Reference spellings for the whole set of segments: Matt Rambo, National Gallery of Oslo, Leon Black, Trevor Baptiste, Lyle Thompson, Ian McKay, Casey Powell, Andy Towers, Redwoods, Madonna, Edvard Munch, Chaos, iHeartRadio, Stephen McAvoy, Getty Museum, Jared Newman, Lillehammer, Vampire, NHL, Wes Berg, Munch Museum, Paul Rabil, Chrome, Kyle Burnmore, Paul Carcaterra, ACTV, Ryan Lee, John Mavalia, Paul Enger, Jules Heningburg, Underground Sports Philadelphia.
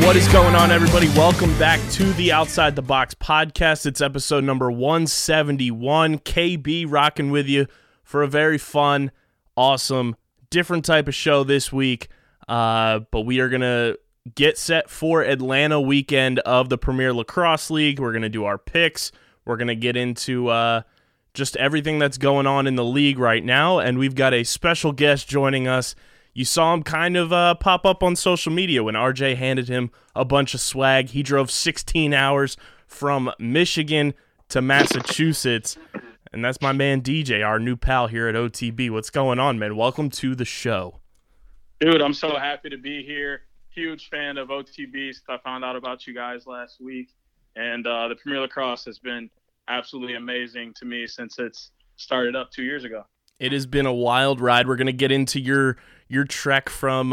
What is going on, everybody? Welcome back to the Outside the Box podcast. It's episode number 171. KB rocking with you for a very fun, awesome, different type of show this week. But we are going to get set for Atlanta weekend of the Premier Lacrosse League. We're going to do our picks. We're going to get into just everything that's going on in the league right now. And we've got a special guest joining us. You saw him kind of pop up on social media when RJ handed him a bunch of swag. He drove 16 hours from Michigan to Massachusetts, and that's my man DJ, our new pal here at OTB. What's going on, man? Welcome to the show. Dude, I'm so happy to be here. Huge fan of OTB. I found out about you guys last week, and the Premier Lacrosse has been absolutely amazing to me since it's started up 2 years ago. It has been a wild ride. We're going to get into your trek from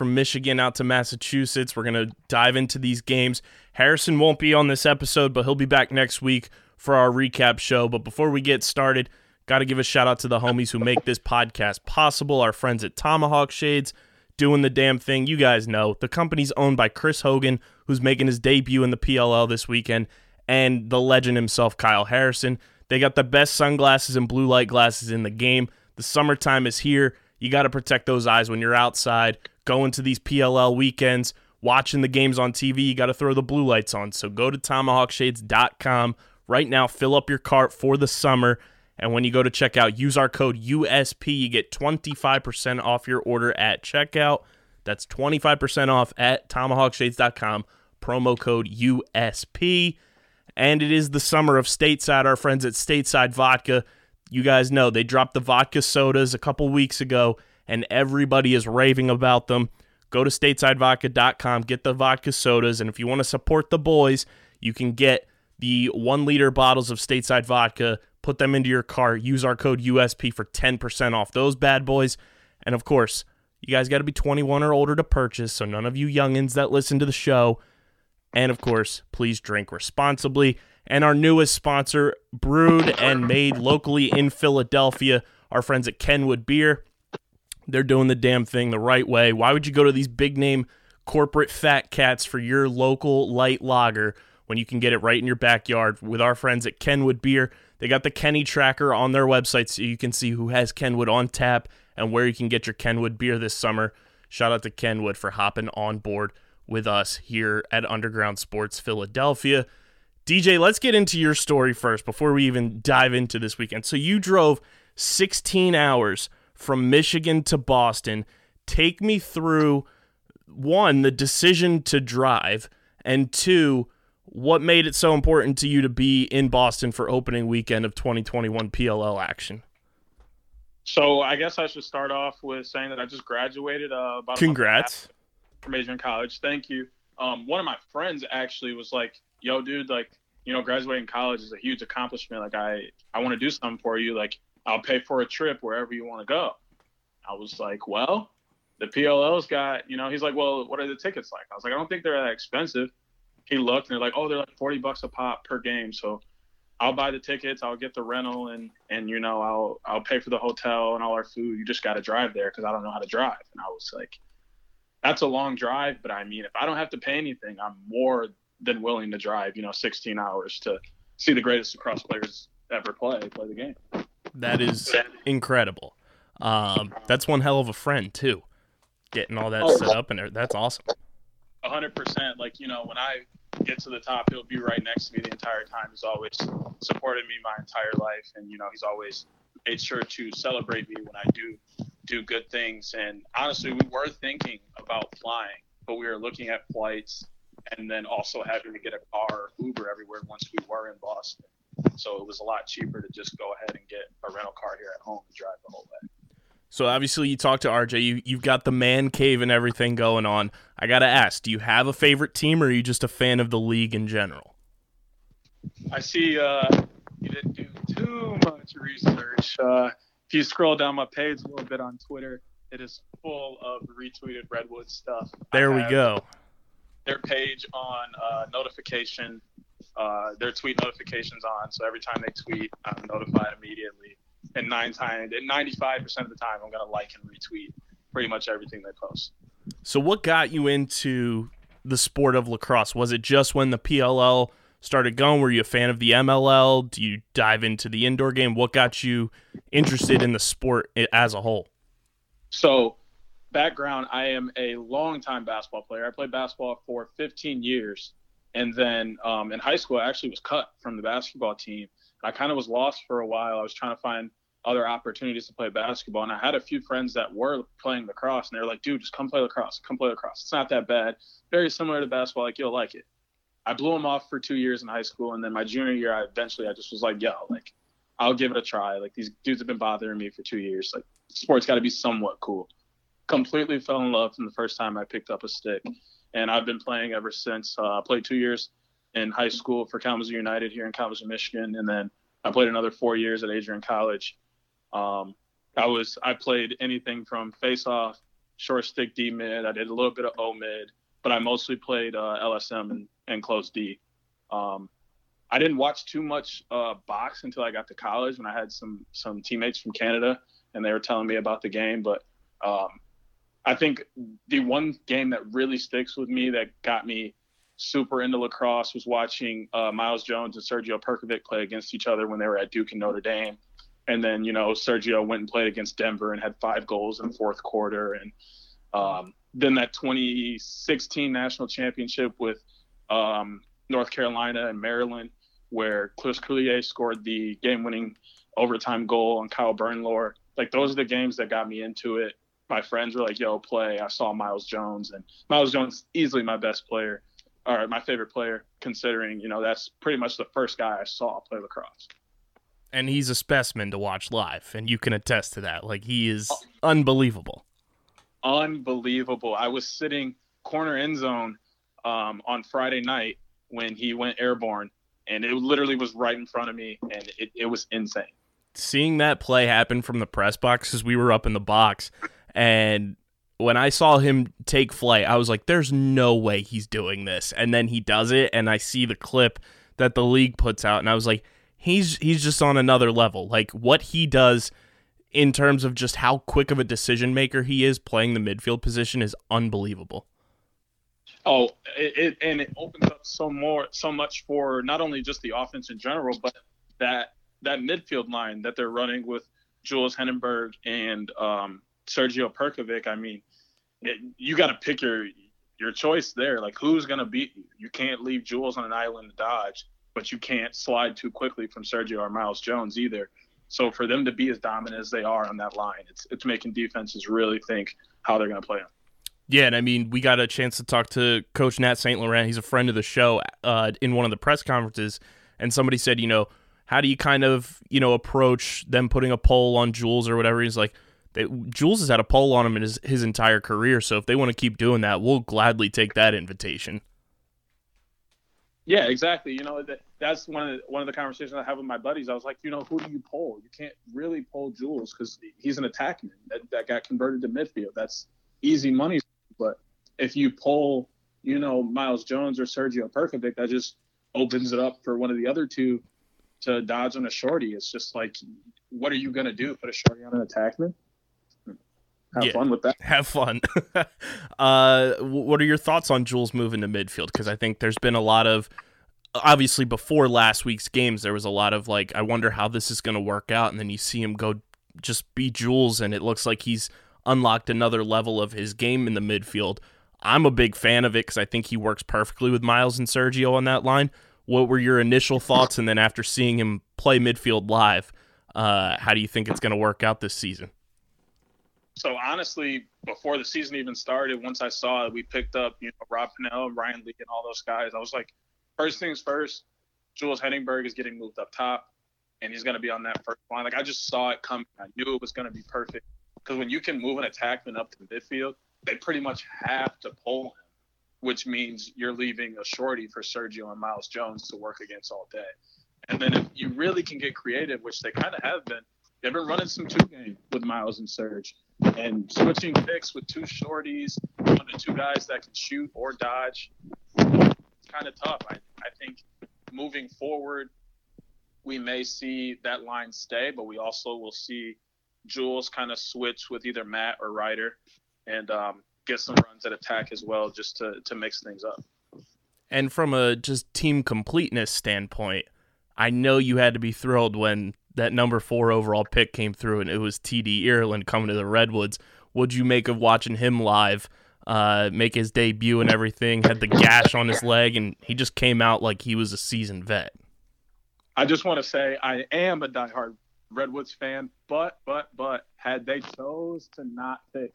Michigan out to Massachusetts. We're going to dive into these games. Harrison won't be on this episode, but he'll be back next week for our recap show. But before we get started, got to give a shout out to the homies who make this podcast possible. Our friends at Tomahawk Shades doing the damn thing. You guys know the company's owned by Chris Hogan, who's making his debut in the PLL this weekend, and the legend himself, Kyle Harrison. They got the best sunglasses and blue light glasses in the game. The summertime is here. You got to protect those eyes when you're outside, going to these PLL weekends, watching the games on TV. You got to throw the blue lights on. So go to TomahawkShades.com right now. Fill up your cart for the summer. And when you go to checkout, use our code USP. You get 25% off your order at checkout. That's 25% off at TomahawkShades.com. Promo code USP. And it is the summer of Stateside. Our friends at Stateside Vodka, you guys know, they dropped the vodka sodas a couple weeks ago, and everybody is raving about them. Go to StatesideVodka.com, get the vodka sodas, and if you want to support the boys, you can get the 1-liter bottles of Stateside Vodka, put them into your cart, use our code USP for 10% off those bad boys. And of course, you guys got to be 21 or older to purchase, so none of you youngins that listen to the show. And, of course, please drink responsibly. And our newest sponsor, brewed and made locally in Philadelphia, our friends at Kenwood Beer. They're doing the damn thing the right way. Why would you go to these big-name corporate fat cats for your local light lager when you can get it right in your backyard with our friends at Kenwood Beer? They got the Kenny Tracker on their website so you can see who has Kenwood on tap and where you can get your Kenwood beer this summer. Shout out to Kenwood for hopping on board with us here at Underground Sports Philadelphia. DJ, let's get into your story first before we even dive into this weekend. So you drove 16 hours from Michigan to Boston. Take me through, one, the decision to drive, and two, what made it so important to you to be in Boston for opening weekend of 2021 PLL action? So I guess I should start off with saying that I just graduated. Congrats. From Adrian College. Thank you. One of my friends actually was like, yo, dude, like, you know, graduating college is a huge accomplishment. Like, I want to do something for you. Like, I'll pay for a trip wherever you want to go. I was like, well, the PLL's got, you know, he's like, well, what are the tickets like? I was like, I don't think they're that expensive. He looked and they're like, oh, they're like $40 a pop per game. So I'll buy the tickets. I'll get the rental and you know, I'll pay for the hotel and all our food. You just got to drive there because I don't know how to drive. And I was like, that's a long drive, but I mean, if I don't have to pay anything, I'm more than willing to drive, you know, 16 hours to see the greatest lacrosse players ever play the game. That is incredible. That's one hell of a friend, too. getting all that set up, and that's awesome. 100%. Like, you know, when I get to the top, he'll be right next to me the entire time. He's always supported me my entire life, and, you know, he's always made sure to celebrate me when I do good things. And honestly, we were thinking about flying, but we were looking at flights and then also having to get a car or Uber everywhere once we were in Boston. So it was a lot cheaper to just go ahead and get a rental car here at home and drive the whole way. So obviously you talked to RJ, you've got the man cave and everything going on. I got to ask, do you have a favorite team, or are you just a fan of the league in general? I see you didn't do too much research. If you scroll down my page a little bit on Twitter, it is full of retweeted Redwood stuff. There we go. Their page on notification. Their tweet notifications on, so every time they tweet, I'm notified immediately. And 95% of the time, I'm going to like and retweet pretty much everything they post. So what got you into the sport of lacrosse? Was it just when the PLL started going? Were you a fan of the MLL? Do you dive into the indoor game? What got you interested in the sport as a whole? So background, I am a longtime basketball player. I played basketball for 15 years. And then in high school, I actually was cut from the basketball team. I kind of was lost for a while. I was trying to find other opportunities to play basketball. And I had a few friends that were playing lacrosse, and they were like, dude, just come play lacrosse. Come play lacrosse. It's not that bad. Very similar to basketball. Like, you'll like it. I blew them off for 2 years in high school. And then my junior year, I just was like, yo, like, I'll give it a try. Like, these dudes have been bothering me for 2 years. Like, sport's got to be somewhat cool. Completely fell in love from the first time I picked up a stick. And I've been playing ever since. I played 2 years in high school for Kalamazoo United here in Kalamazoo, Michigan. And then I played another 4 years at Adrian College. I played anything from face-off, short stick D-mid. I did a little bit of O-mid, but I mostly played LSM and close D. I didn't watch too much box until I got to college, when I had some teammates from Canada, and they were telling me about the game. But I think the one game that really sticks with me that got me super into lacrosse was watching Miles Jones and Sergio Perkovic play against each other when they were at Duke and Notre Dame. And then, you know, Sergio went and played against Denver and had 5 goals in the fourth quarter. And then that 2016 national championship with North Carolina and Maryland, where Chris Coulier scored the game-winning overtime goal on Kyle Bernlor. Like, those are the games that got me into it. My friends were like, yo, play. I saw Miles Jones, and Miles Jones is easily my best player, or my favorite player, considering, you know, that's pretty much the first guy I saw play lacrosse. And he's a specimen to watch live, and you can attest to that. Like, he is unbelievable. Unbelievable. I was sitting corner end zone on Friday night when he went airborne, and it literally was right in front of me, and it was insane. Seeing that play happen from the press box, because we were up in the box, and when I saw him take flight, I was like, there's no way he's doing this. And then he does it, and I see the clip that the league puts out, and I was like, he's just on another level. Like, what he does in terms of just how quick of a decision maker he is playing the midfield position is unbelievable. Oh, and it opens up so much for not only just the offense in general, but that midfield line that they're running with Jules Heningburg and Sergio Perkovic. I mean, you got to pick your choice there. Like, who's going to beat you? You can't leave Jules on an island to dodge, but you can't slide too quickly from Sergio or Miles Jones either. So for them to be as dominant as they are on that line, it's making defenses really think how they're going to play them. Yeah, and I mean, we got a chance to talk to Coach Nat St. Laurent. He's a friend of the show in one of the press conferences, and somebody said, you know, how do you kind of, you know, approach them putting a pole on Jules or whatever? He's like, Jules has had a pole on him in his entire career, so if they want to keep doing that, we'll gladly take that invitation. Yeah, exactly. You know, that's one of the conversations I have with my buddies. I was like, you know, who do you pull? You can't really pull Jules because he's an attackman that got converted to midfield. That's easy money. But if you pull, you know, Miles Jones or Sergio Perkovic, that just opens it up for one of the other two to dodge on a shorty. It's just like, what are you going to do? Put a shorty on an attackman? Have fun with that. Have fun. What are your thoughts on Jules moving to midfield? Because I think there's been a lot of, obviously before last week's games, there was a lot of like, I wonder how this is going to work out. And then you see him go just be Jules, and it looks like he's unlocked another level of his game in the midfield. I'm a big fan of it because I think he works perfectly with Miles and Sergio on that line. What were your initial thoughts? And then after seeing him play midfield live, how do you think it's going to work out this season? So honestly, before the season even started, once I saw it, we picked up, Rob Pannell, Ryan Lee, and all those guys. I was like, first things first, Jules Heningburg is getting moved up top, and he's going to be on that first line. Like, I just saw it coming. I knew it was going to be perfect. Because when you can move an attackman up to midfield, they pretty much have to pull him, which means you're leaving a shorty for Sergio and Miles Jones to work against all day. And then if you really can get creative, which they kind of have been, they've been running some two-game with Miles and Serge and switching picks with two shorties, one of the two guys that can shoot or dodge. It's kind of tough. I think moving forward, we may see that line stay, but we also will see Jules kind of switch with either Matt or Ryder and get some runs at attack as well, just to mix things up. And from a just team completeness standpoint, I know you had to be thrilled when that number 4 overall pick came through and it was TD Ierlan coming to the Redwoods. What'd you make of watching him live, make his debut and everything, had the gash on his leg, and he just came out like he was a seasoned vet? I just want to say I am a diehard Redwoods fan, but had they chose to not pick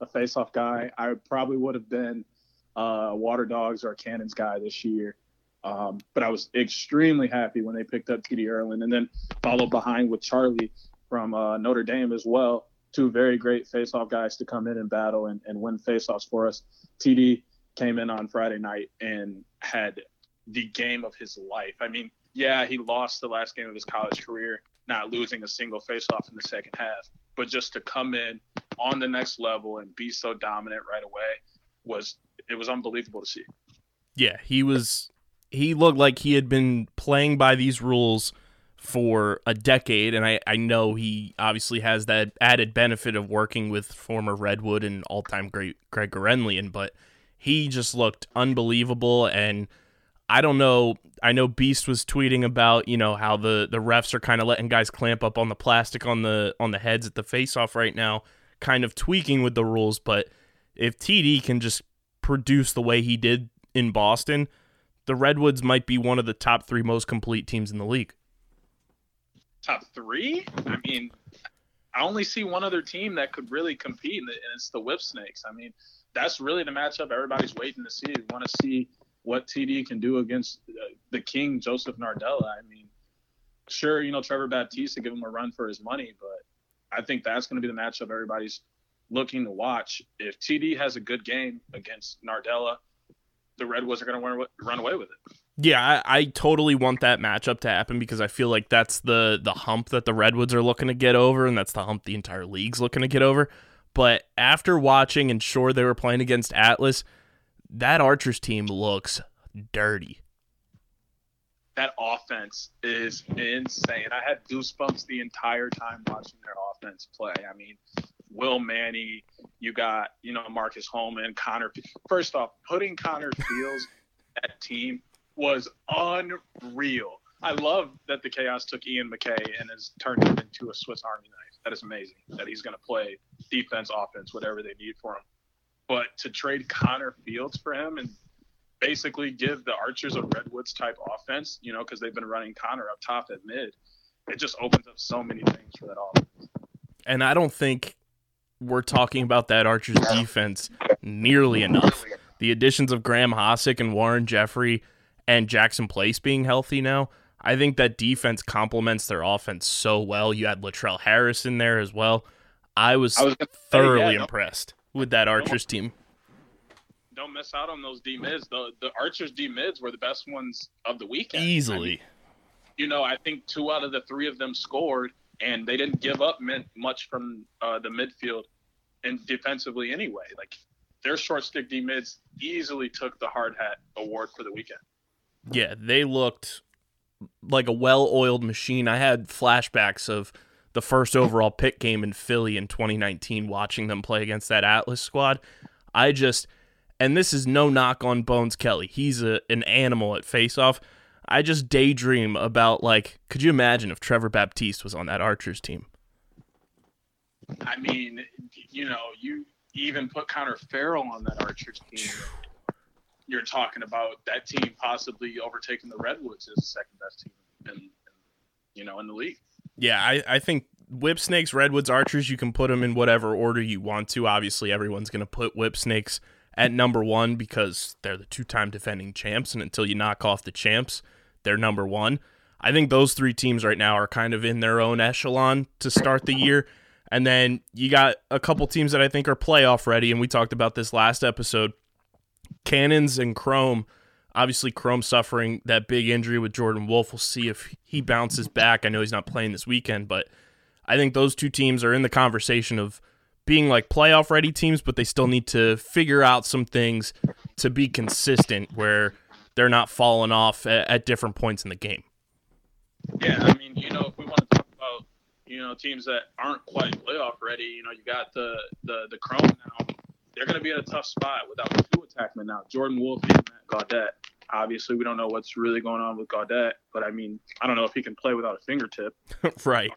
a face-off guy, I probably would have been a Water Dogs or a Cannons guy this year. But I was extremely happy when they picked up TD Ierlan and then followed behind with Charlie from Notre Dame as well. Two very great face-off guys to come in and battle and win face-offs for us. TD came in on Friday night and had the game of his life. I mean, yeah, he lost the last game of his college career, not losing a single face-off in the second half. But just to come in on the next level and be so dominant right away was unbelievable to see. Yeah, he looked like he had been playing by these rules for a decade, and I know he obviously has that added benefit of working with former Redwood and all-time great Greg Gorenlian, but he just looked unbelievable. And I don't know. I know Beast was tweeting about, how the refs are kind of letting guys clamp up on the plastic on the heads at the face-off right now, kind of tweaking with the rules. But if TD can just produce the way he did in Boston, the Redwoods might be one of the top 3 most complete teams in the league. Top 3? I mean, I only see one other team that could really compete, and it's the Whipsnakes. I mean, that's really the matchup everybody's waiting to see. We want to see what TD can do against the king, Joseph Nardella. I mean, sure, Trevor Baptiste to give him a run for his money, but I think that's going to be the matchup everybody's looking to watch. If TD has a good game against Nardella, the Redwoods are going to run away with it. Yeah, I totally want that matchup to happen because I feel like that's the hump that the Redwoods are looking to get over, and that's the hump the entire league's looking to get over. But after watching, and sure, they were playing against Atlas, that Archers team looks dirty. That offense is insane. I had goosebumps the entire time watching their offense play. I mean, Will Manny, you got, Marcus Holman, Connor. First off, putting Connor Fields on that team was unreal. I love that the Chaos took Ian McKay and has turned him into a Swiss Army knife. That is amazing that he's going to play defense, offense, whatever they need for him. But to trade Connor Fields for him and basically give the Archers a Redwoods-type offense, because they've been running Connor up top at mid, it just opens up so many things for that offense. And I don't think we're talking about that Archers defense nearly enough. The additions of Graham Hossack and Warren Jeffrey and Jackson Place being healthy now, I think that defense complements their offense so well. You had Latrell Harris in there as well. I was thoroughly impressed with that Archers team. Don't miss out on those D-mids. The Archers D-mids were the best ones of the weekend. Easily. I mean, I think 2 out of the 3 of them scored, and they didn't give up much from the midfield and defensively anyway. Like, their short stick D-mids easily took the hard hat award for the weekend. Yeah, they looked like a well-oiled machine. I had flashbacks of the first overall pick game in Philly in 2019, watching them play against that Atlas squad. And this is no knock on Bones Kelly. He's an animal at faceoff. I just daydream about, could you imagine if Trevor Baptiste was on that Archers team? I mean, you know, you even put Connor Farrell on that Archers team. You're talking about that team possibly overtaking the Redwoods as the second best team in the league. Yeah, I think Whipsnakes, Redwoods, Archers, you can put them in whatever order you want to. Obviously, everyone's going to put Whipsnakes at number one because they're the two-time defending champs, and until you knock off the champs, they're number one. I think those three teams right now are kind of in their own echelon to start the year. And then you got a couple teams that I think are playoff ready, and we talked about this last episode. Cannons and Chrome. Obviously, Chrome suffering that big injury with Jordan Wolf. We'll see if he bounces back. I know he's not playing this weekend, but I think those two teams are in the conversation of being like playoff ready teams, but they still need to figure out some things to be consistent where they're not falling off at different points in the game. Yeah, I mean, you know, if we want to talk about, you know, teams that aren't quite playoff ready, you know, you got the Chrome now. They're going to be in a tough spot without two attackmen now. Jordan Wolf and Matt Gaudette. Obviously, we don't know what's really going on with Gaudette, but I mean, I don't know if he can play without a fingertip. Right.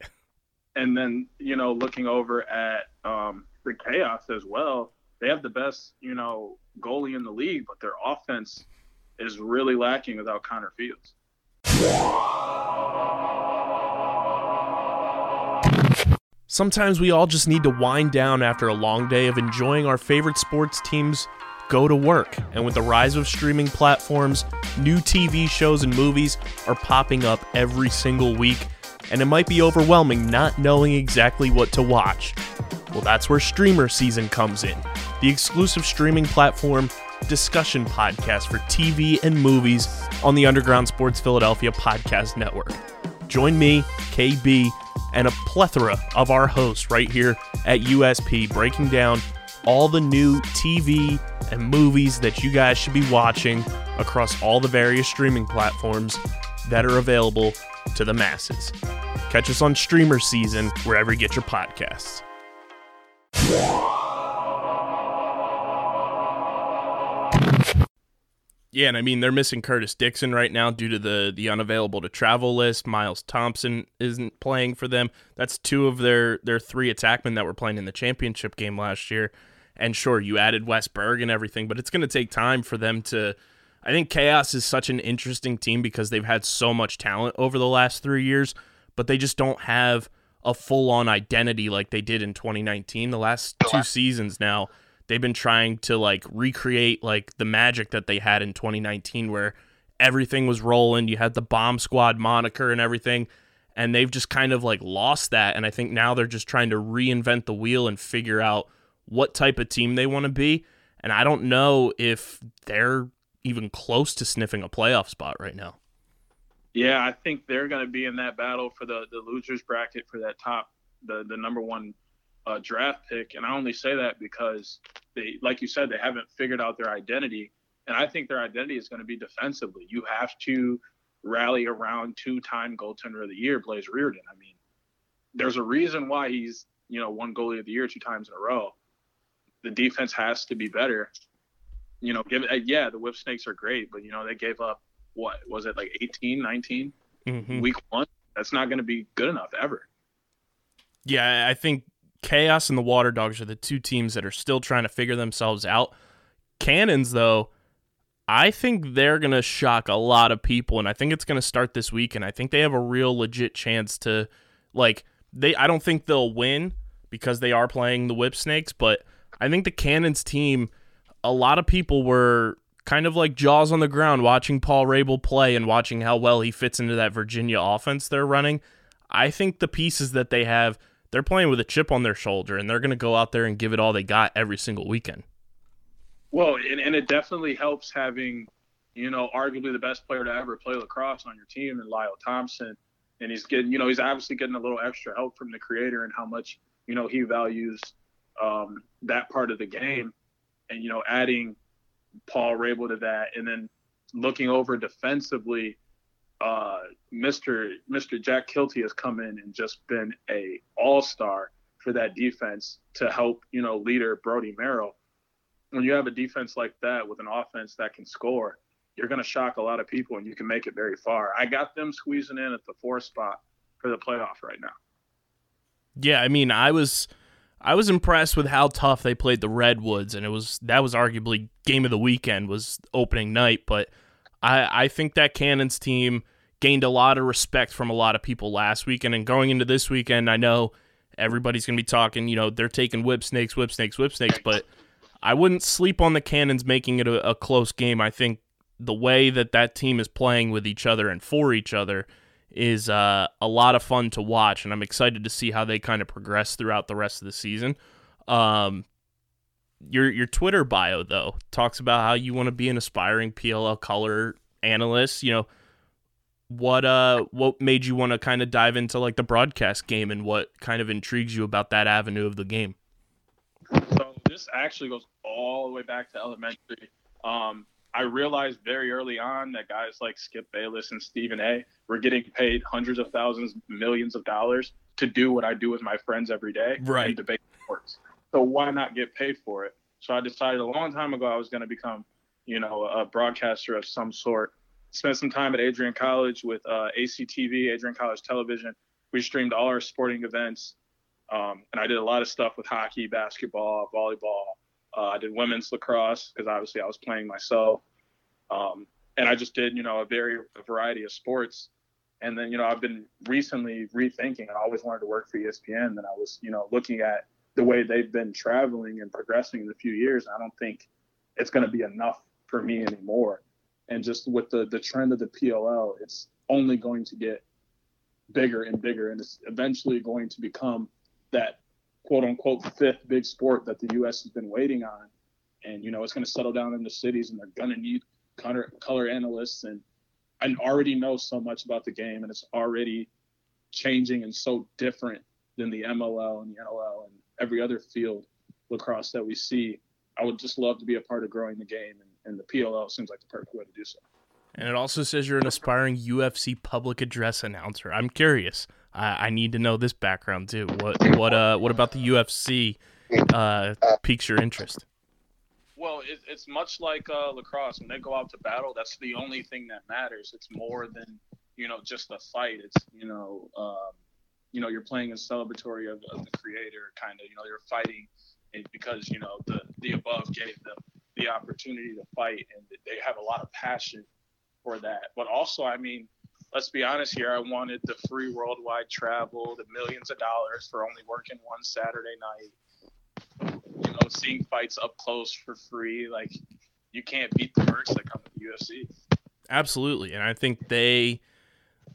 And then, you know, looking over at the Chaos as well, they have the best, you know, goalie in the league, but their offense is really lacking without Connor Fields. Sometimes we all just need to wind down after a long day of enjoying our favorite sports teams go to work. And with the rise of streaming platforms, new TV shows and movies are popping up every single week, and it might be overwhelming not knowing exactly what to watch. Well, that's where Streamer Season comes in, the exclusive streaming platform discussion podcast for TV and movies on the Underground Sports Philadelphia podcast network. Join me, KB, and a plethora of our hosts right here at USP, breaking down all the new TV and movies that you guys should be watching across all the various streaming platforms that are available to the masses. Catch us on Streamer Season wherever you get your podcasts. Yeah, and I mean, they're missing Curtis Dixon right now due to the unavailable to travel list. Miles Thompson isn't playing for them. That's two of their three attackmen that were playing in the championship game last year. And sure, you added Wes Berg and everything, but it's going to take time for them to... I think Chaos is such an interesting team because they've had so much talent over the last 3 years, but they just don't have a full-on identity like they did in 2019. The last two seasons now, they've been trying to like recreate like the magic that they had in 2019 where everything was rolling. You had the Bomb Squad moniker and everything, and they've just kind of like lost that. And I think now they're just trying to reinvent the wheel and figure out what type of team they want to be. And I don't know if they're even close to sniffing a playoff spot right now. Yeah, I think they're going to be in that battle for the losers bracket for that top, the number one draft pick. And I only say that because they, like you said, they haven't figured out their identity. And I think their identity is going to be defensively. You have to rally around two-time goaltender of the year, Blaze Riorden. I mean, there's a reason why he's, you know, won goalie of the year 2 times in a row. The defense has to be better. You know, the Whipsnakes are great, but, you know, they gave up, what was it, like 18, 19? Mm-hmm. Week one? That's not going to be good enough ever. Yeah, I think Chaos and the Water Dogs are the two teams that are still trying to figure themselves out. Cannons, though, I think they're going to shock a lot of people, and I think it's going to start this week, and I think they have a real legit chance to, like, I don't think they'll win because they are playing the Whipsnakes, but I think the Cannons team, a lot of people were kind of like jaws on the ground watching Paul Rabil play and watching how well he fits into that Virginia offense they're running. I think the pieces that they have, they're playing with a chip on their shoulder, and they're going to go out there and give it all they got every single weekend. Well, and it definitely helps having, you know, arguably the best player to ever play lacrosse on your team in Lyle Thompson. And he's getting, you know, he's obviously getting a little extra help from the creator and how much, you know, he values that part of the game. And, you know, adding Paul Rabil to that, and then looking over defensively, Mr. Jack Kilty has come in and just been a all-star for that defense to help, you know, leader Brody Merrill. When you have a defense like that with an offense that can score, you're going to shock a lot of people, and you can make it very far. I got them squeezing in at the 4th spot for the playoff right now. Yeah, I mean, I was impressed with how tough they played the Redwoods, and that was arguably game of the weekend, was opening night. But I think that Cannons team gained a lot of respect from a lot of people last weekend, and going into this weekend, I know everybody's going to be talking, you know, they're taking Whipsnakes, but I wouldn't sleep on the Cannons making it a close game. I think the way that team is playing with each other and for each other is a lot of fun to watch, and I'm excited to see how they kind of progress throughout the rest of the season. Your Twitter bio, though, talks about how you want to be an aspiring PLL color analyst. You know, what made you want to kind of dive into like the broadcast game, and what kind of intrigues you about that avenue of the game? So this actually goes all the way back to elementary. I realized very early on that guys like Skip Bayless and Stephen A were getting paid hundreds of thousands, millions of dollars to do what I do with my friends every day, right, and debate sports. So why not get paid for it? So I decided a long time ago I was going to become, you know, a broadcaster of some sort. Spent some time at Adrian College with ACTV, Adrian College Television. We streamed all our sporting events, and I did a lot of stuff with hockey, basketball, volleyball. I did women's lacrosse because obviously I was playing myself. And I just did, you know, a variety of sports. And then, you know, I've been recently rethinking. I always wanted to work for ESPN, and I was, you know, looking at the way they've been traveling and progressing in a few years. I don't think it's going to be enough for me anymore. And just with the trend of the PLL, it's only going to get bigger and bigger. And it's eventually going to become that quote-unquote fifth big sport that the U.S. has been waiting on. And, you know, it's going to settle down in the cities, and they're going to need color analysts. And I already know so much about the game, and it's already changing and so different than the MLL and the NLL and every other field lacrosse that we see. I would just love to be a part of growing the game, and the PLL seems like the perfect way to do so. And it also says you're an aspiring UFC public address announcer. I'm curious. I need to know this background too. What about the UFC piques your interest? Well, it's much like lacrosse. When they go out to battle, that's the only thing that matters. It's more than, you know, just a fight. It's, you know, you're playing a celebratory of the creator, kind of. You know, you're fighting because, you know, the above gave them the opportunity to fight, and they have a lot of passion for that. But also, I mean, let's be honest here. I wanted the free worldwide travel, the millions of dollars for only working one Saturday night, you know, seeing fights up close for free. Like, you can't beat the perks that come with the UFC. Absolutely. And I think the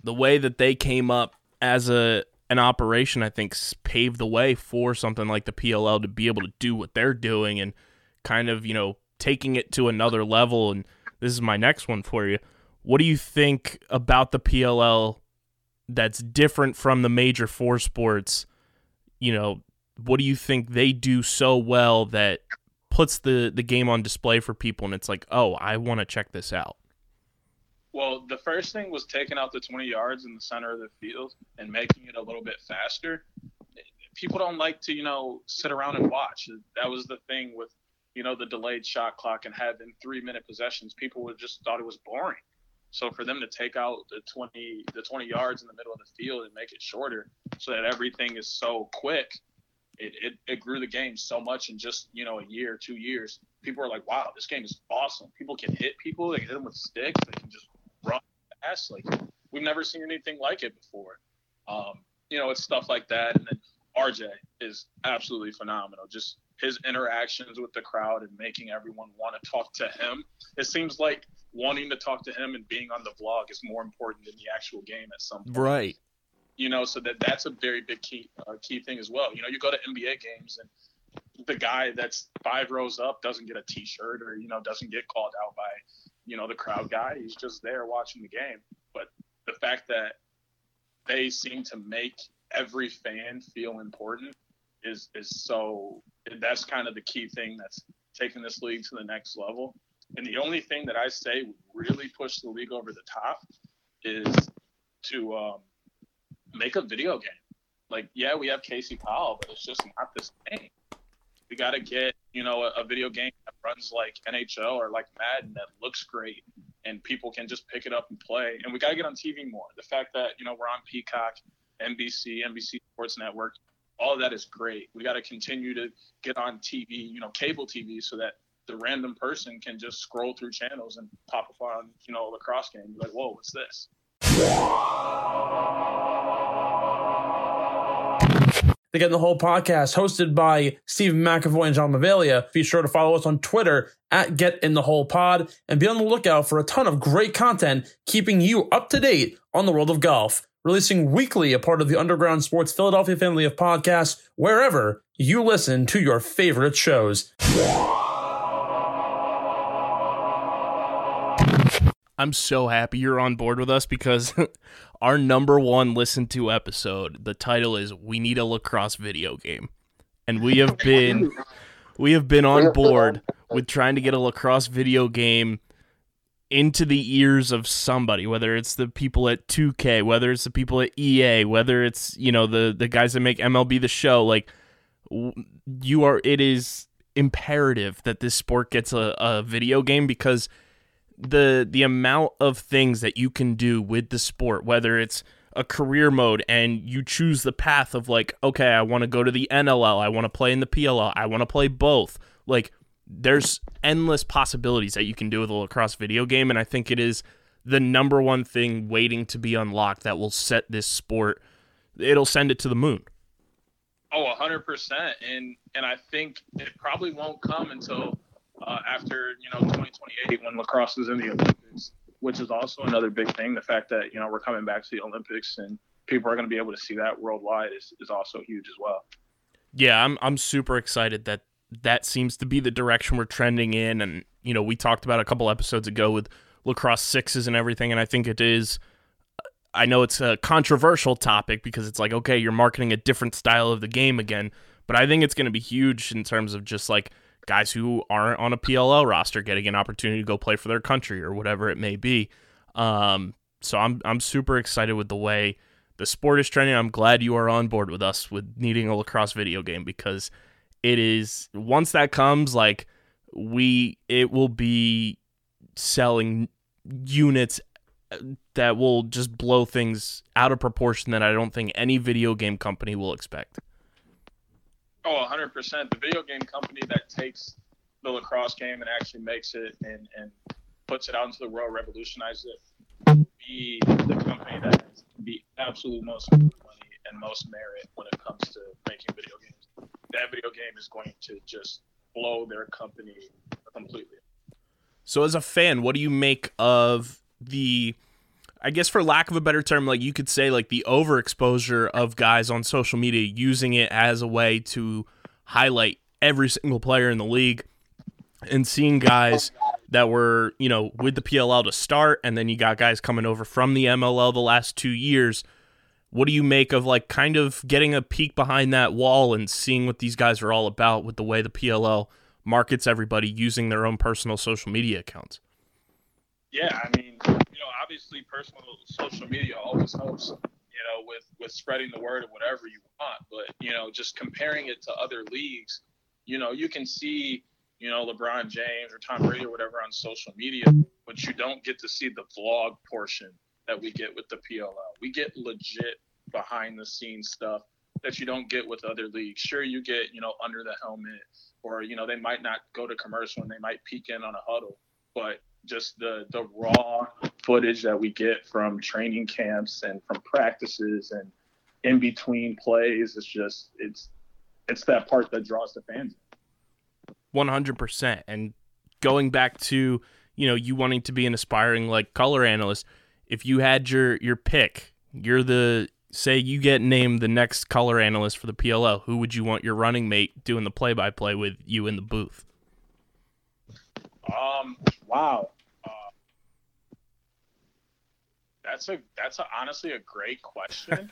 way that they came up as an operation, I think, paved the way for something like the PLL to be able to do what they're doing and kind of, you know, taking it to another level. And this is my next one for you. What do you think about the PLL that's different from the major four sports? You know, what do you think they do so well that puts the game on display for people, and it's like, oh, I want to check this out? Well, the first thing was taking out the 20 yards in the center of the field and making it a little bit faster. People don't like to, you know, sit around and watch. That was the thing with, you know, the delayed shot clock and having 3-minute possessions. People would just thought it was boring. So for them to take out the 20 yards in the middle of the field and make it shorter so that everything is so quick, it grew the game so much in just, you know, a year, 2 years. People are like, wow, this game is awesome. People can hit people. They can hit them with sticks. They can just run fast. Like, we've never seen anything like it before. You know, it's stuff like that. And then RJ is absolutely phenomenal. Just his interactions with the crowd and making everyone want to talk to him. It seems like wanting to talk to him and being on the vlog is more important than the actual game at some point. Right. You know, so that's a very big key thing as well. You know, you go to NBA games and the guy that's 5 rows up doesn't get a T-shirt or, you know, doesn't get called out by, you know, the crowd guy. He's just there watching the game. But the fact that they seem to make every fan feel important is so – that's kind of the key thing that's taking this league to the next level. And the only thing that I say would really push the league over the top is to make a video game. Like, yeah, we have Casey Powell, but it's just not the same. We got to get, you know, a video game that runs like NHL or like Madden that looks great and people can just pick it up and play. And we got to get on TV more. The fact that, you know, we're on Peacock, NBC Sports Network, all of that is great. We got to continue to get on TV, you know, cable TV, so that the random person can just scroll through channels and pop up on, you know, a lacrosse game. You're like, whoa, what's this? Again, the whole podcast hosted by Stephen McAvoy and John Mavalia. Be sure to follow us on Twitter at GetInTheWholePod and be on the lookout for a ton of great content keeping you up to date on the world of golf. Releasing weekly, a part of the Underground Sports Philadelphia family of podcasts, wherever you listen to your favorite shows. I'm so happy you're on board with us, because our number one listened to episode, the title is "We Need a Lacrosse Video Game," and we have been on board with trying to get a lacrosse video game into the ears of somebody, whether it's the people at 2K, whether it's the people at EA, whether it's, you know, the guys that make MLB The Show. Like, you are, it is imperative that this sport gets a video game, because the amount of things that you can do with the sport, whether it's a career mode and you choose the path of like, okay, I want to go to the NLL, I want to play in the PLL, I want to play both. Like, there's endless possibilities that you can do with a lacrosse video game, and I think it is the number one thing waiting to be unlocked that will set this sport. It'll send it to the moon. Oh, 100%, and I think it probably won't come until after, you know, 2028, when lacrosse is in the Olympics, which is also another big thing. The fact that, you know, we're coming back to the Olympics and people are going to be able to see that worldwide is also huge as well. Yeah, I'm super excited that that seems to be the direction we're trending in. And, you know, we talked about a couple episodes ago with lacrosse sixes and everything. And I think it is, I know it's a controversial topic, because it's like, okay, you're marketing a different style of the game again, but I think it's going to be huge in terms of just like guys who aren't on a PLL roster getting an opportunity to go play for their country or whatever it may be. So I'm super excited with the way the sport is trending. I'm glad you are on board with us with needing a lacrosse video game, because it is, once that comes, like, it will be selling units that will just blow things out of proportion that I don't think any video game company will expect. Oh, 100%. The video game company that takes the lacrosse game and actually makes it and puts it out into the world, revolutionizes it, will be the company that has the absolute most money and most merit when it comes to making video games. That video game is going to just blow their company completely. So as a fan, what do you make of the, I guess for lack of a better term, like you could say like the overexposure of guys on social media using it as a way to highlight every single player in the league, and seeing guys that were, you know, with the PLL to start, and then you got guys coming over from the MLL the last 2 years. What do you make of like kind of getting a peek behind that wall and seeing what these guys are all about with the way the PLL markets everybody using their own personal social media accounts? Yeah, I mean, you know, obviously personal social media always helps, you know, with spreading the word of whatever you want. But, you know, just comparing it to other leagues, you know, you can see, you know, LeBron James or Tom Brady or whatever on social media, but you don't get to see the vlog portion that we get with the PLL. We get legit behind the scenes stuff that you don't get with other leagues. Sure, you get, you know, under the helmet, or, you know, they might not go to commercial and they might peek in on a huddle, but just the raw footage that we get from training camps and from practices and in between plays, it's just, it's that part that draws the fans in. 100%. And going back to, you know, you wanting to be an aspiring like color analyst, if you had your pick, say you get named the next color analyst for the PLL, who would you want your running mate doing the play-by-play with you in the booth? Wow. That's honestly a great question.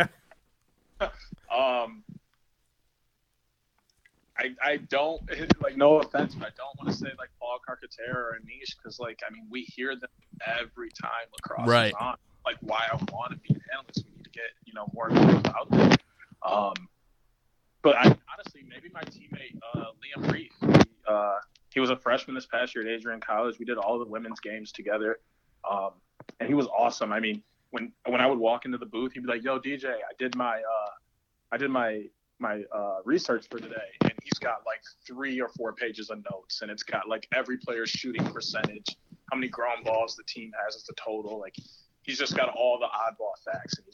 I don't, like, no offense, but I don't want to say like Paul Carcaterra or Anish, because, like, I mean, we hear them every time lacrosse is on. Like, why I want to be an analyst, we need to get, you know, more people out there. But I honestly, maybe my teammate Liam Reed, he was a freshman this past year at Adrian College. We did all the women's games together, and he was awesome. I mean, when I would walk into the booth, he'd be like, "Yo, DJ, I did my my research for today, and he's got like 3 or 4 pages of notes, and it's got like every player's shooting percentage, how many ground balls the team has as the total. Like, he's just got all the oddball facts, and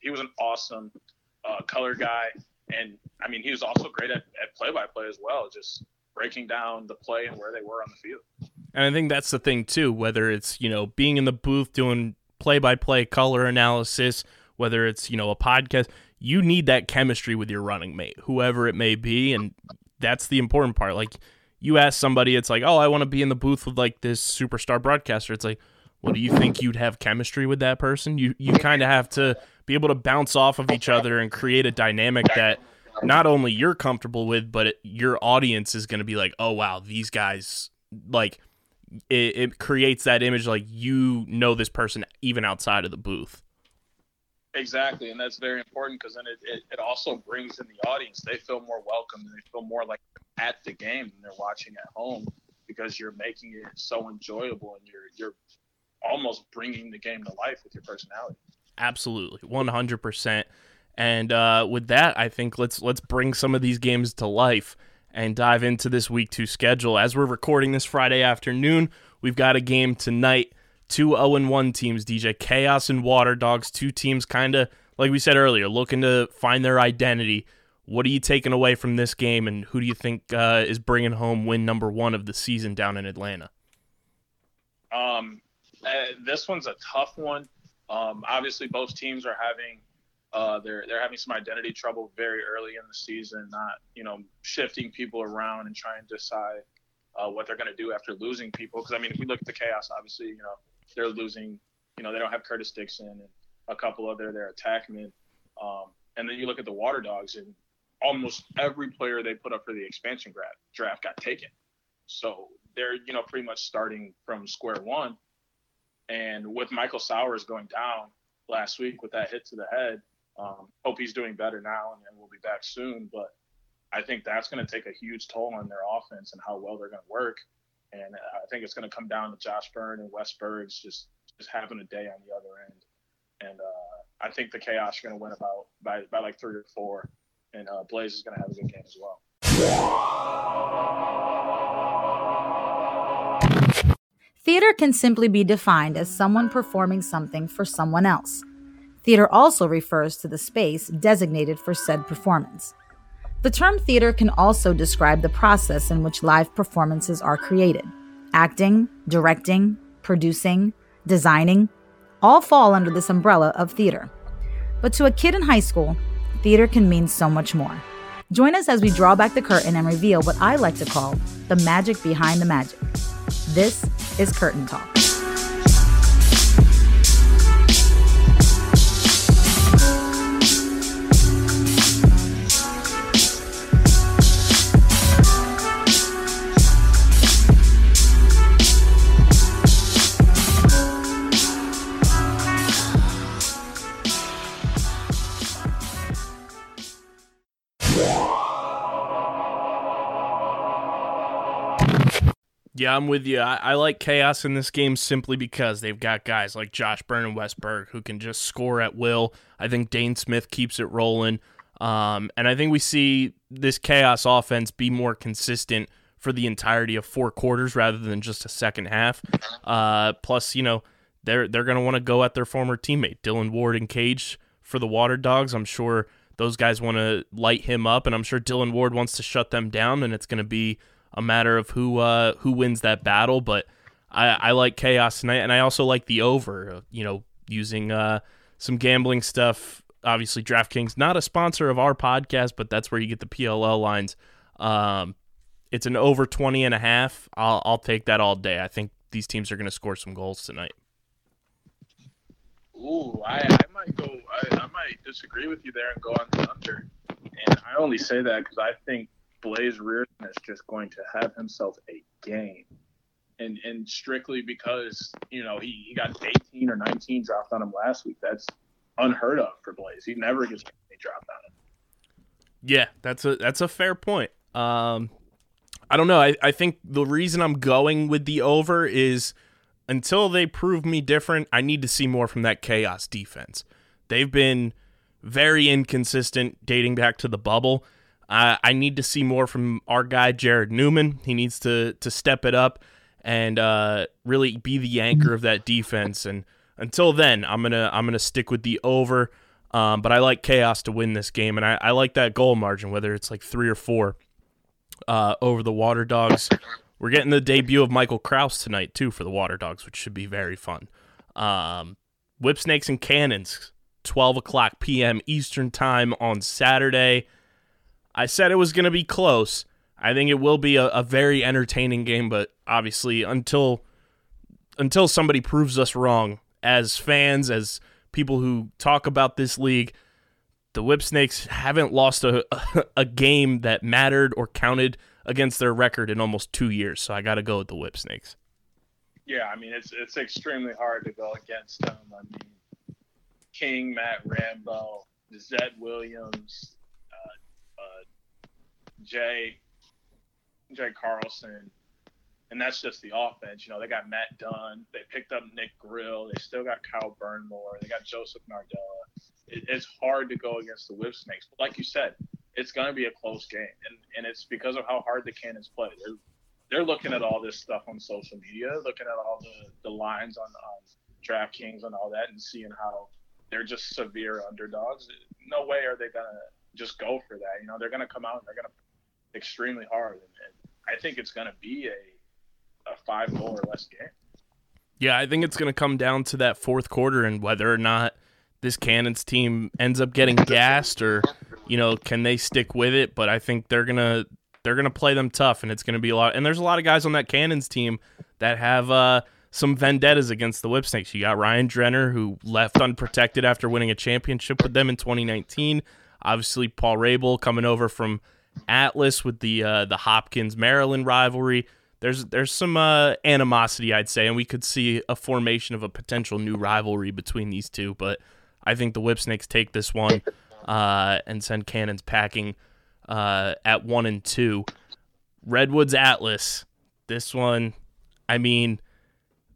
he was an awesome color guy. And I mean, he was also great at play-by-play as well, just breaking down the play and where they were on the field. And I think that's the thing too, whether it's, you know, being in the booth doing play-by-play color analysis, whether it's, you know, a podcast, you need that chemistry with your running mate, whoever it may be. And that's the important part. Like, you ask somebody, it's like, oh, I want to be in the booth with like this superstar broadcaster. It's like, well, do you think you'd have chemistry with that person? You kind of have to be able to bounce off of each other and create a dynamic that not only you're comfortable with, but your audience is going to be like, oh, wow, these guys, like, it creates that image, like, you know this person even outside of the booth. Exactly, and that's very important, because then it also brings in the audience. They feel more welcome, and they feel more like at the game than they're watching at home, because you're making it so enjoyable, and you're almost bringing the game to life with your personality. Absolutely, 100%. And with that, I think let's bring some of these games to life and dive into this Week 2 schedule. As we're recording this Friday afternoon, we've got a game tonight. 2-0-1 teams, DJ. Chaos and Water Dogs, two teams kind of, like we said earlier, looking to find their identity. What are you taking away from this game, and who do you think is bringing home win number 1 of the season down in Atlanta? This one's a tough one. Obviously, both teams are having they're having some identity trouble very early in the season, not, you know, shifting people around and trying to decide what they're going to do after losing people. Because, I mean, if we look at the Chaos, obviously, you know, they're losing, you know, they don't have Curtis Dixon and a couple other their attackmen. And then you look at the Water Dogs, and almost every player they put up for the expansion draft got taken. So they're, you know, pretty much starting from square one. And with Michael Sowers going down last week with that hit to the head, hope he's doing better now and we'll be back soon. But I think that's going to take a huge toll on their offense and how well they're going to work. And I think it's going to come down to Josh Byrne and Wes Berg's just having a day on the other end. And I think the Chaos are going to win about by like 3 or 4. And Blaze is going to have a good game as well. Theater can simply be defined as someone performing something for someone else. Theater also refers to the space designated for said performance. The term theater can also describe the process in which live performances are created. Acting, directing, producing, designing, all fall under this umbrella of theater. But to a kid in high school, theater can mean so much more. Join us as we draw back the curtain and reveal what I like to call the magic behind the magic. This is Curtain Talk. Yeah, I'm with you. I like Chaos in this game simply because they've got guys like Josh Byrne and Wes Berg who can just score at will. I think Dane Smith keeps it rolling. And I think we see this Chaos offense be more consistent for the entirety of 4 quarters rather than just a second half. Plus, you know, they're going to want to go at their former teammate, Dylan Ward and Cage, for the Water Dogs. I'm sure those guys want to light him up, and I'm sure Dylan Ward wants to shut them down, and it's going to be a matter of who wins that battle. But I like Chaos tonight, and I also like the over, you know, using some gambling stuff. Obviously, DraftKings, not a sponsor of our podcast, but that's where you get the PLL lines. It's an over 20.5. I'll take that all day. I think these teams are going to score some goals tonight. Ooh, I might disagree with you there and go on the under. And I only say that because I think Blaze Riorden is just going to have himself a game. And strictly because, you know, he got 18 or 19 dropped on him last week. That's unheard of for Blaze. He never gets any dropped on him. Yeah, that's a fair point. I don't know. I think the reason I'm going with the over is until they prove me different, I need to see more from that Chaos defense. They've been very inconsistent dating back to the bubble. I need to see more from our guy, Jared Newman. He needs to step it up and really be the anchor of that defense. And until then, I'm gonna stick with the over. But I like Chaos to win this game, and I like that goal margin, whether it's like 3 or 4 over the Water Dogs. We're getting the debut of Michael Krause tonight, too, for the Water Dogs, which should be very fun. Whipsnakes and Cannons, 12 o'clock p.m. Eastern Time on Saturday. I said it was going to be close. I think it will be a very entertaining game, but obviously until somebody proves us wrong, as fans, as people who talk about this league, the Whipsnakes haven't lost a game that mattered or counted against their record in almost 2 years. So I got to go with the Whipsnakes. Yeah, I mean, it's extremely hard to go against them. I mean, King, Matt Rambo, Zed Williams, Jay Carlson, and that's just the offense. You know, they got Matt Dunn. They picked up Nick Grill. They still got Kyle Burnmore. They got Joseph Nardella. It's hard to go against the Whipsnakes. But like you said, it's going to be a close game, and it's because of how hard the Cannons play. They're looking at all this stuff on social media, looking at all the lines on DraftKings and all that, and seeing how they're just severe underdogs. No way are they going to just go for that. You know, they're going to come out and they're going to play extremely hard. And I think it's going to be a 5-goal or less game. Yeah, I think it's going to come down to that fourth quarter and whether or not this Cannons team ends up getting gassed or, you know, can they stick with it? But I think they're gonna play them tough, and it's gonna be a lot. And there's a lot of guys on that Cannons team that have some vendettas against the Whipsnakes. You got Ryan Drenner, who left unprotected after winning a championship with them in 2019. Obviously, Paul Rabil coming over from Atlas with the Hopkins Maryland rivalry. There's some animosity, I'd say, and we could see a formation of a potential new rivalry between these two. But I think the Whipsnakes take this one and send Cannons packing at 1-2. Redwoods Atlas. This one, I mean,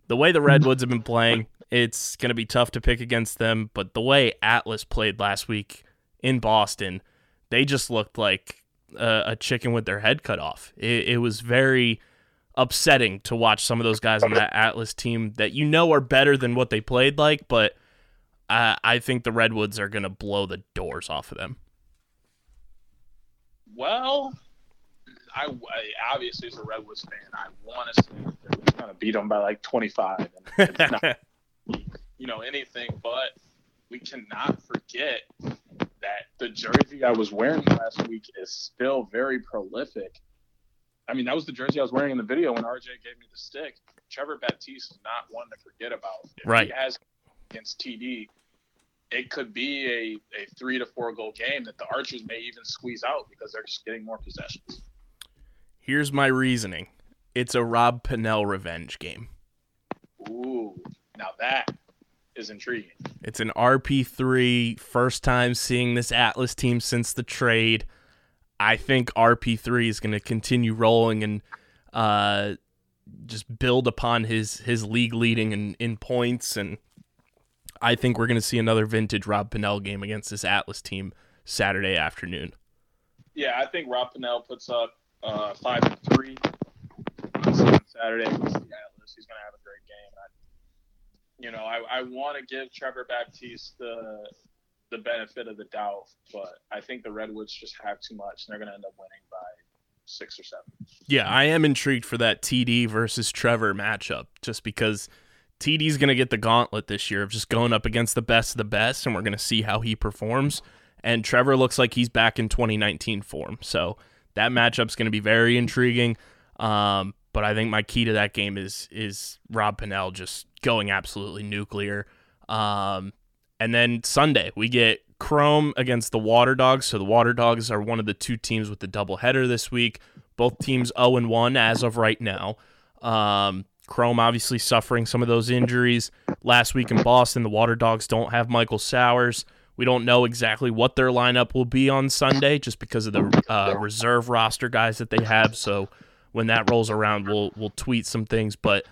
the way the Redwoods have been playing, it's going to be tough to pick against them. But the way Atlas played last week in Boston, they just looked like a chicken with their head cut off. It was very upsetting to watch some of those guys on that Atlas team that you know are better than what they played like, but I think the Redwoods are going to blow the doors off of them. Well, I obviously as a Redwoods fan, I want to say they're going to beat them by like 25. And it's not, you know, anything, but we cannot forget that the jersey I was wearing last week is still very prolific. I mean, that was the jersey I was wearing in the video when RJ gave me the stick. Trevor Baptiste is not one to forget about. If right. He has against TD, it could be a 3 to 4 goal game that the Archers may even squeeze out because they're just getting more possessions. Here's my reasoning. It's a Rob Pannell revenge game. Ooh, now that is intriguing. It's an RP3, first time seeing this Atlas team since the trade. I think RP3 is going to continue rolling and just build upon his league leading in points. And I think we're going to see another vintage Rob Pannell game against this Atlas team Saturday afternoon. Yeah, I think Rob Pannell puts up 5-3 on Saturday against the Atlas. He's going to have a great game. I want to give Trevor Baptiste the benefit of the doubt, but I think the Redwoods just have too much, and they're going to end up winning by 6 or 7. Yeah, I am intrigued for that TD versus Trevor matchup, just because TD's going to get the gauntlet this year of just going up against the best of the best, and we're going to see how he performs. And Trevor looks like he's back in 2019 form, so that matchup's going to be very intriguing. But I think my key to that game is Rob Pannell just going absolutely nuclear. And then Sunday, we get Chrome against the Water Dogs. So the Water Dogs are one of the two teams with the doubleheader this week. Both teams 0-1 as of right now. Chrome obviously suffering some of those injuries. Last week in Boston, the Water Dogs don't have Michael Sowers. We don't know exactly what their lineup will be on Sunday just because of the reserve roster guys that they have. So when that rolls around, we'll tweet some things. But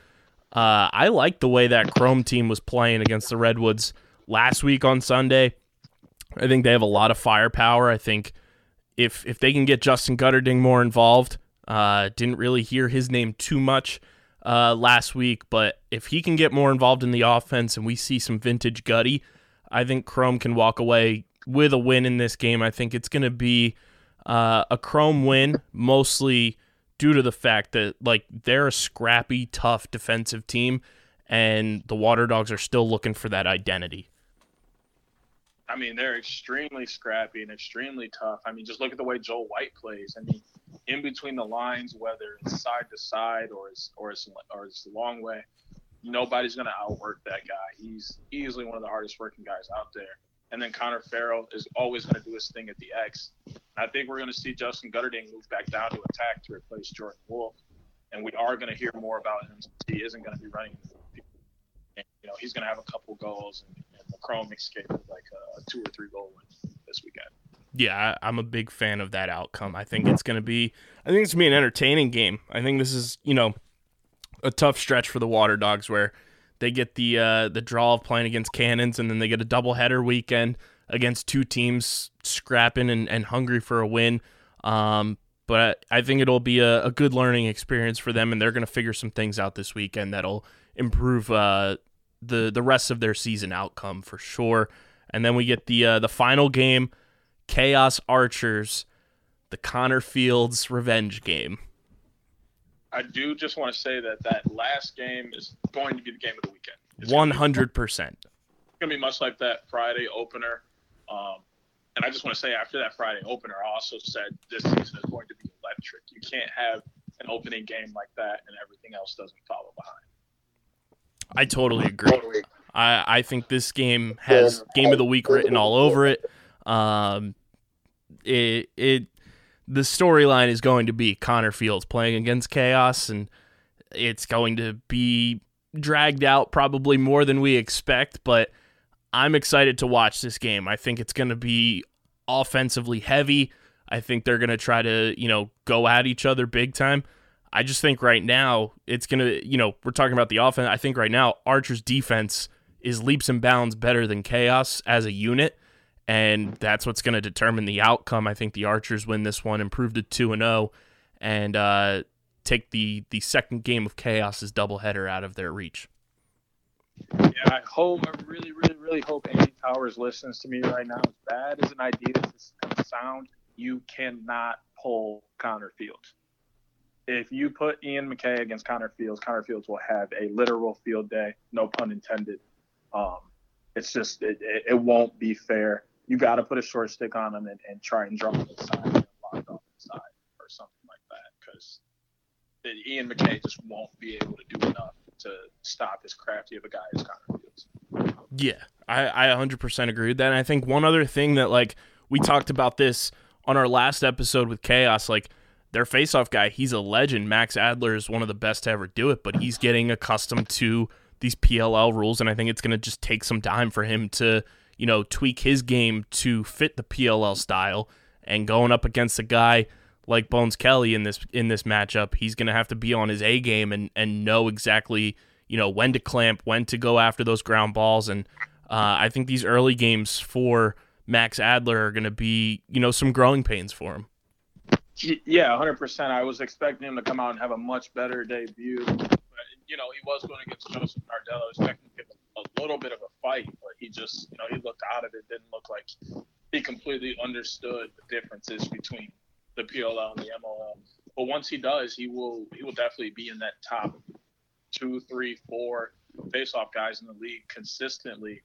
I like the way that Chrome team was playing against the Redwoods last week on Sunday. I think they have a lot of firepower. I think if they can get Justin Gutterding more involved, didn't really hear his name too much last week, but if he can get more involved in the offense and we see some vintage Gutty, I think Chrome can walk away with a win in this game. I think it's going to be a Chrome win, mostly due to the fact that like they're a scrappy, tough defensive team, and the Water Dogs are still looking for that identity. I mean, they're extremely scrappy and extremely tough. I mean, just look at the way Joel White plays. I mean, in between the lines, whether it's side to side or it's a long way, nobody's going to outwork that guy. He's easily one of the hardest working guys out there. And then Connor Farrell is always going to do his thing at the X. I think we're going to see Justin Gutterding move back down to attack to replace Jordan Wolf. And we are going to hear more about him. He isn't going to be running. And, you know, he's going to have a couple goals, and the Chrome escaped with like a 2 or 3 goal win this weekend. Yeah, I'm a big fan of that outcome. I think it's going to be an entertaining game. I think this is, you know, a tough stretch for the Water Dogs where they get the draw of playing against Cannons, and then they get a doubleheader weekend against two teams scrapping and hungry for a win. But I think it'll be a good learning experience for them, and they're going to figure some things out this weekend that'll improve the rest of their season outcome for sure. And then we get the final game, Chaos Archers, the Connor Fields revenge game. I do just want to say that last game is going to be the game of the weekend. 100%. It's going to be much like that Friday opener. And I just want to say after that Friday opener, I also said this season is going to be electric. You can't have an opening game like that and everything else doesn't follow behind. I totally agree. I think this game has Game of the Week written all over it. The storyline is going to be Connor Fields playing against Chaos, and it's going to be dragged out probably more than we expect, but I'm excited to watch this game. I think it's going to be offensively heavy. I think they're going to try to, you know, go at each other big time. I just think right now it's going to, you know, we're talking about the offense. I think right now Archer's defense is leaps and bounds better than Chaos as a unit, and that's what's going to determine the outcome. I think the Archers win this one, improve to 2-0, and take the second game of Chaos's doubleheader out of their reach. Yeah, I really hope Andy Towers listens to me right now. As bad as an idea this is going to sound, you cannot pull Connor Fields. If you put Ian McKay against Connor Fields will have a literal field day, no pun intended. It's just it won't be fair. You got to put a short stick on him and try and draw him inside and lock off inside or something like that, because Ian McKay just won't be able to do enough to stop as crafty of a guy as Connor Fields. Yeah, I 100% agree with that. And I think one other thing that, like, we talked about this on our last episode with Chaos, like, their faceoff guy, he's a legend. Max Adler is one of the best to ever do it, but he's getting accustomed to these PLL rules, and I think it's going to just take some time for him to, you know, tweak his game to fit the PLL style. And going up against a guy like Bones Kelly in this matchup, he's going to have to be on his A game and know exactly, you know, when to clamp, when to go after those ground balls. And I think these early games for Max Adler are going to be, you know, some growing pains for him. Yeah, 100%. I was expecting him to come out and have a much better debut. But, you know, he was going against Joseph Nardella. I was expecting him to give a little bit of a fight, but he just, you know, he looked out of it. Didn't look like he completely understood the differences between the PLL and the MLL. But once he does, he will definitely be in that top 2, 3, 4 faceoff guys in the league consistently.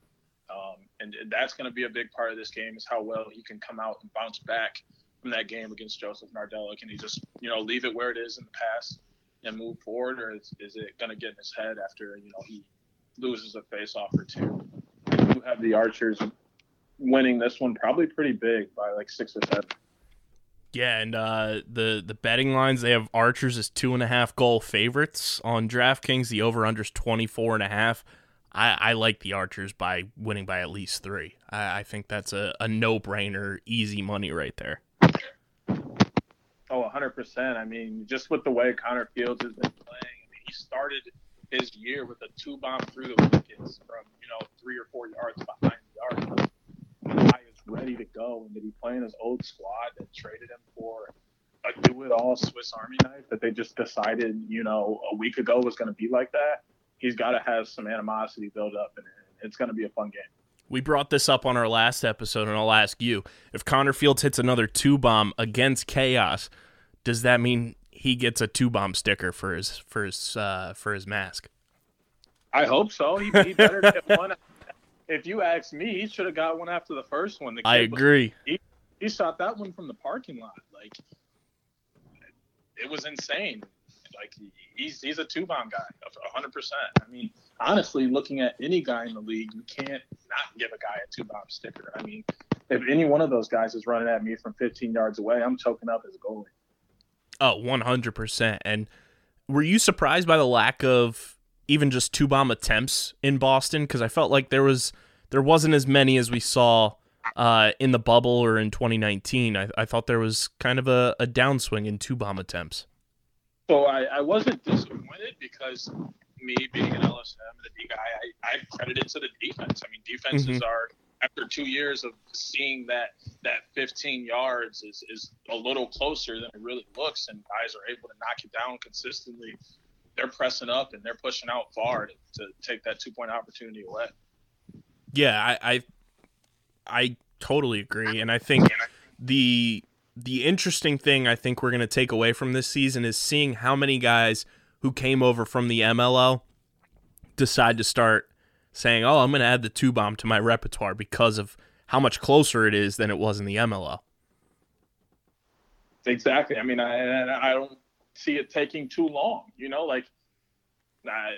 And that's going to be a big part of this game, is how well he can come out and bounce back from that game against Joseph Nardella. Can he just, you know, leave it where it is in the past and move forward, or is it going to get in his head after, you know, he loses a face-off or two? I do have the Archers winning this one probably pretty big by like 6 or 7. Yeah, and the betting lines, they have Archers as 2.5 goal favorites on DraftKings. The over-under's 24.5. I like the Archers by winning by at least 3. I think that's a no-brainer, easy money right there. Oh, 100%. I mean, just with the way Connor Fields has been playing, I mean, he started his year with a 2-bomb through the wickets from, you know, 3 or 4 yards behind the yard. The highest ready to go, and to be playing his old squad that traded him for a do-it-all Swiss Army knife that they just decided, you know, a week ago was going to be like that, he's got to have some animosity build up, and it's going to be a fun game. We brought this up on our last episode, and I'll ask you, if Connor Fields hits another two-bomb against Chaos, does that mean he gets a two-bomb sticker for his mask? I hope so. He better get one. If you ask me, he should have got one after the first one. I agree. He shot that one from the parking lot. Like, it was insane. Like, he's a two-bomb guy, 100%. I mean, honestly, looking at any guy in the league, you can't not give a guy a two-bomb sticker. I mean, if any one of those guys is running at me from 15 yards away, I'm choking up as a goalie. Oh, 100%. And were you surprised by the lack of even just two-bomb attempts in Boston? Because I felt like there wasn't as many as we saw in the bubble or in 2019. I thought there was kind of a downswing in two-bomb attempts. So I wasn't disappointed because me being an LSM and a D guy, I credit it to the defense. I mean, defenses are, after 2 years of seeing that 15 yards is a little closer than it really looks, and guys are able to knock it down consistently. They're pressing up and they're pushing out far to take that two-point opportunity away. Yeah, I totally agree. And I think the interesting thing I think we're going to take away from this season is seeing how many guys who came over from the MLO decide to start saying, oh, I'm going to add the two-bomb to my repertoire because of how much closer it is than it was in the MLO. Exactly. I mean, I don't see it taking too long, you know, like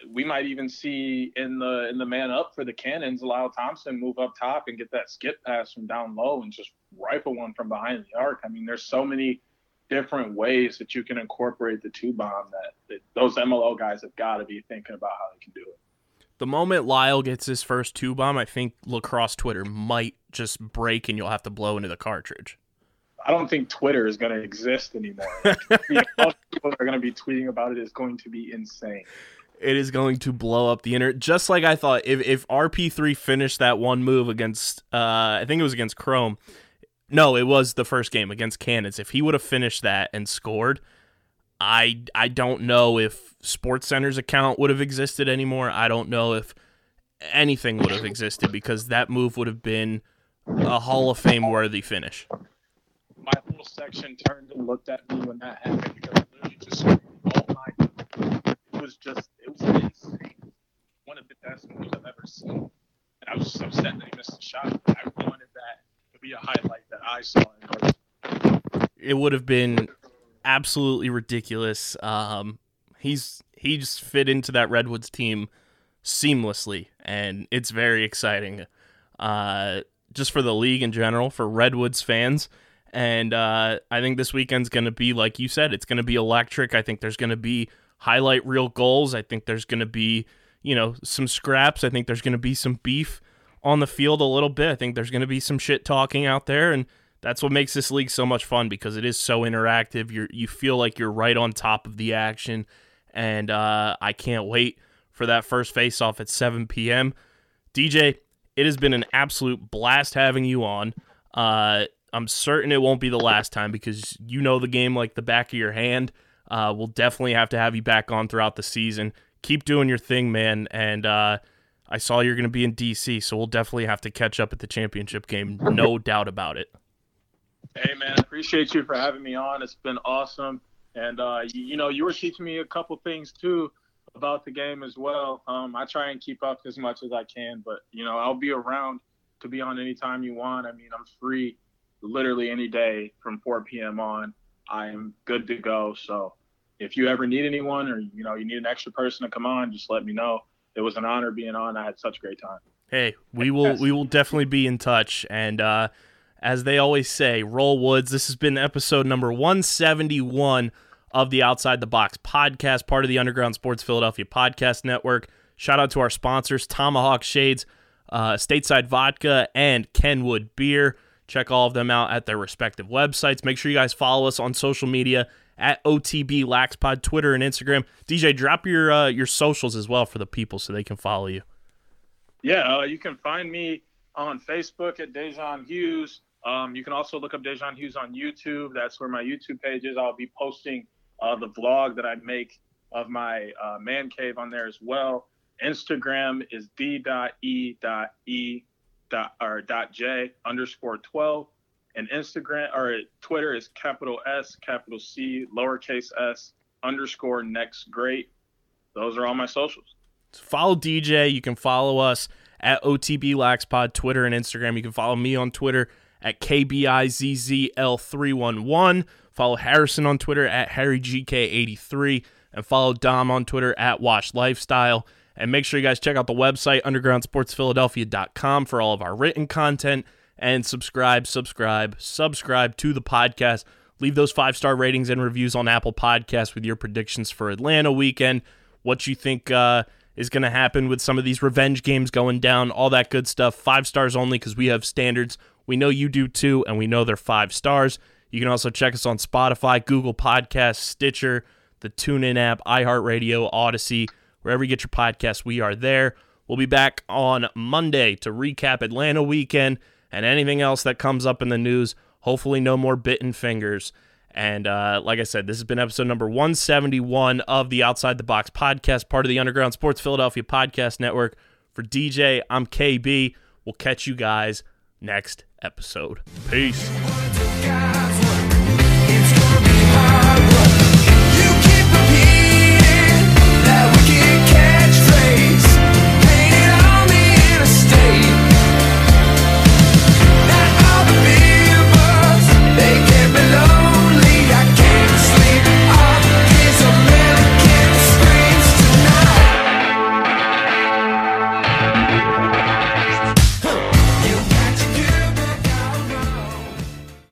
we might even see in the man up for the Cannons, Lyle Thompson move up top and get that skip pass from down low and just rifle one from behind the arc. I mean, there's so many different ways that you can incorporate the two bomb that those MLO guys have got to be thinking about how they can do it. The moment Lyle gets his first two bomb, I think lacrosse Twitter might just break and you'll have to blow into the cartridge. I don't think Twitter is going to exist anymore. All people are going to be tweeting about it is going to be insane. It is going to blow up the internet. Just like I thought, if RP3 finished that one move against, I think it was against Chrome. No, it was the first game against Cannons. If he would have finished that and scored, I don't know if SportsCenter's account would have existed anymore. I don't know if anything would have existed because that move would have been a Hall of Fame-worthy finish. My whole section turned and looked at me when that happened because literally just all my it was insane. One of the best moves I've ever seen. And I was just upset that he missed the shot. I wanted that to be a highlight that I saw in. It would have been absolutely ridiculous. He just fit into that Redwoods team seamlessly, and it's very exciting. Just for the league in general, for Redwoods fans. And I think this weekend's going to be, like you said, it's going to be electric. I think there's going to be highlight reel goals. I think there's going to be, you know, some scraps. I think there's going to be some beef on the field a little bit. I think there's going to be some shit talking out there. And that's what makes this league so much fun because it is so interactive. You feel like you're right on top of the action. And I can't wait for that first face-off at 7 p.m. DJ, it has been an absolute blast having you on. I'm certain it won't be the last time because you know the game like the back of your hand. We'll definitely have to have you back on throughout the season. Keep doing your thing, man. And I saw you're going to be in D.C., so we'll definitely have to catch up at the championship game. No doubt about it. Hey, man, appreciate you for having me on. It's been awesome. And, you know, you were teaching me a couple things, too, about the game as well. I try and keep up as much as I can. But, you know, I'll be around to be on any time you want. I mean, I'm free. Literally any day from 4 p.m. on, I am good to go. So if you ever need anyone or, you know, you need an extra person to come on, just let me know. It was an honor being on. I had such a great time. Hey, we will definitely be in touch. And as they always say, roll Woods. This has been episode number 171 of the Outside the Box podcast, part of the Underground Sports Philadelphia podcast network. Shout out to our sponsors, Tomahawk Shades, Stateside Vodka, and Kenwood Beer. Check all of them out at their respective websites. Make sure you guys follow us on social media at OTB LaxPod, Twitter and Instagram. DJ, drop your socials as well for the people so they can follow you. Yeah, you can find me on Facebook at Dejon Hughes. You can also look up Dejon Hughes on YouTube. That's where my YouTube page is. I'll be posting the vlog that I make of my man cave on there as well. Instagram is d.e.j_12, and Instagram or Twitter is @S_C_s_next_great. Those are all my socials. Follow DJ. You can follow us at OTB LaxPod, Twitter and Instagram. You can follow me on Twitter at KBIZZL311. Follow Harrison on Twitter at HarryGK83. And follow Dom on Twitter at Wash Lifestyle. And make sure you guys check out the website, undergroundsportsphiladelphia.com, for all of our written content. And subscribe to the podcast. Leave those 5-star ratings and reviews on Apple Podcasts with your predictions for Atlanta weekend, what you think is going to happen with some of these revenge games going down, all that good stuff. 5 stars only, because we have standards. We know you do too, and we know they're 5 stars. You can also check us on Spotify, Google Podcasts, Stitcher, the TuneIn app, iHeartRadio, Odyssey, wherever you get your podcasts, we are there. We'll be back on Monday to recap Atlanta weekend and anything else that comes up in the news. Hopefully no more bitten fingers. And like I said, this has been episode number 171 of the Outside the Box podcast, part of the Underground Sports Philadelphia Podcast Network. For DJ, I'm KB. We'll catch you guys next episode. Peace.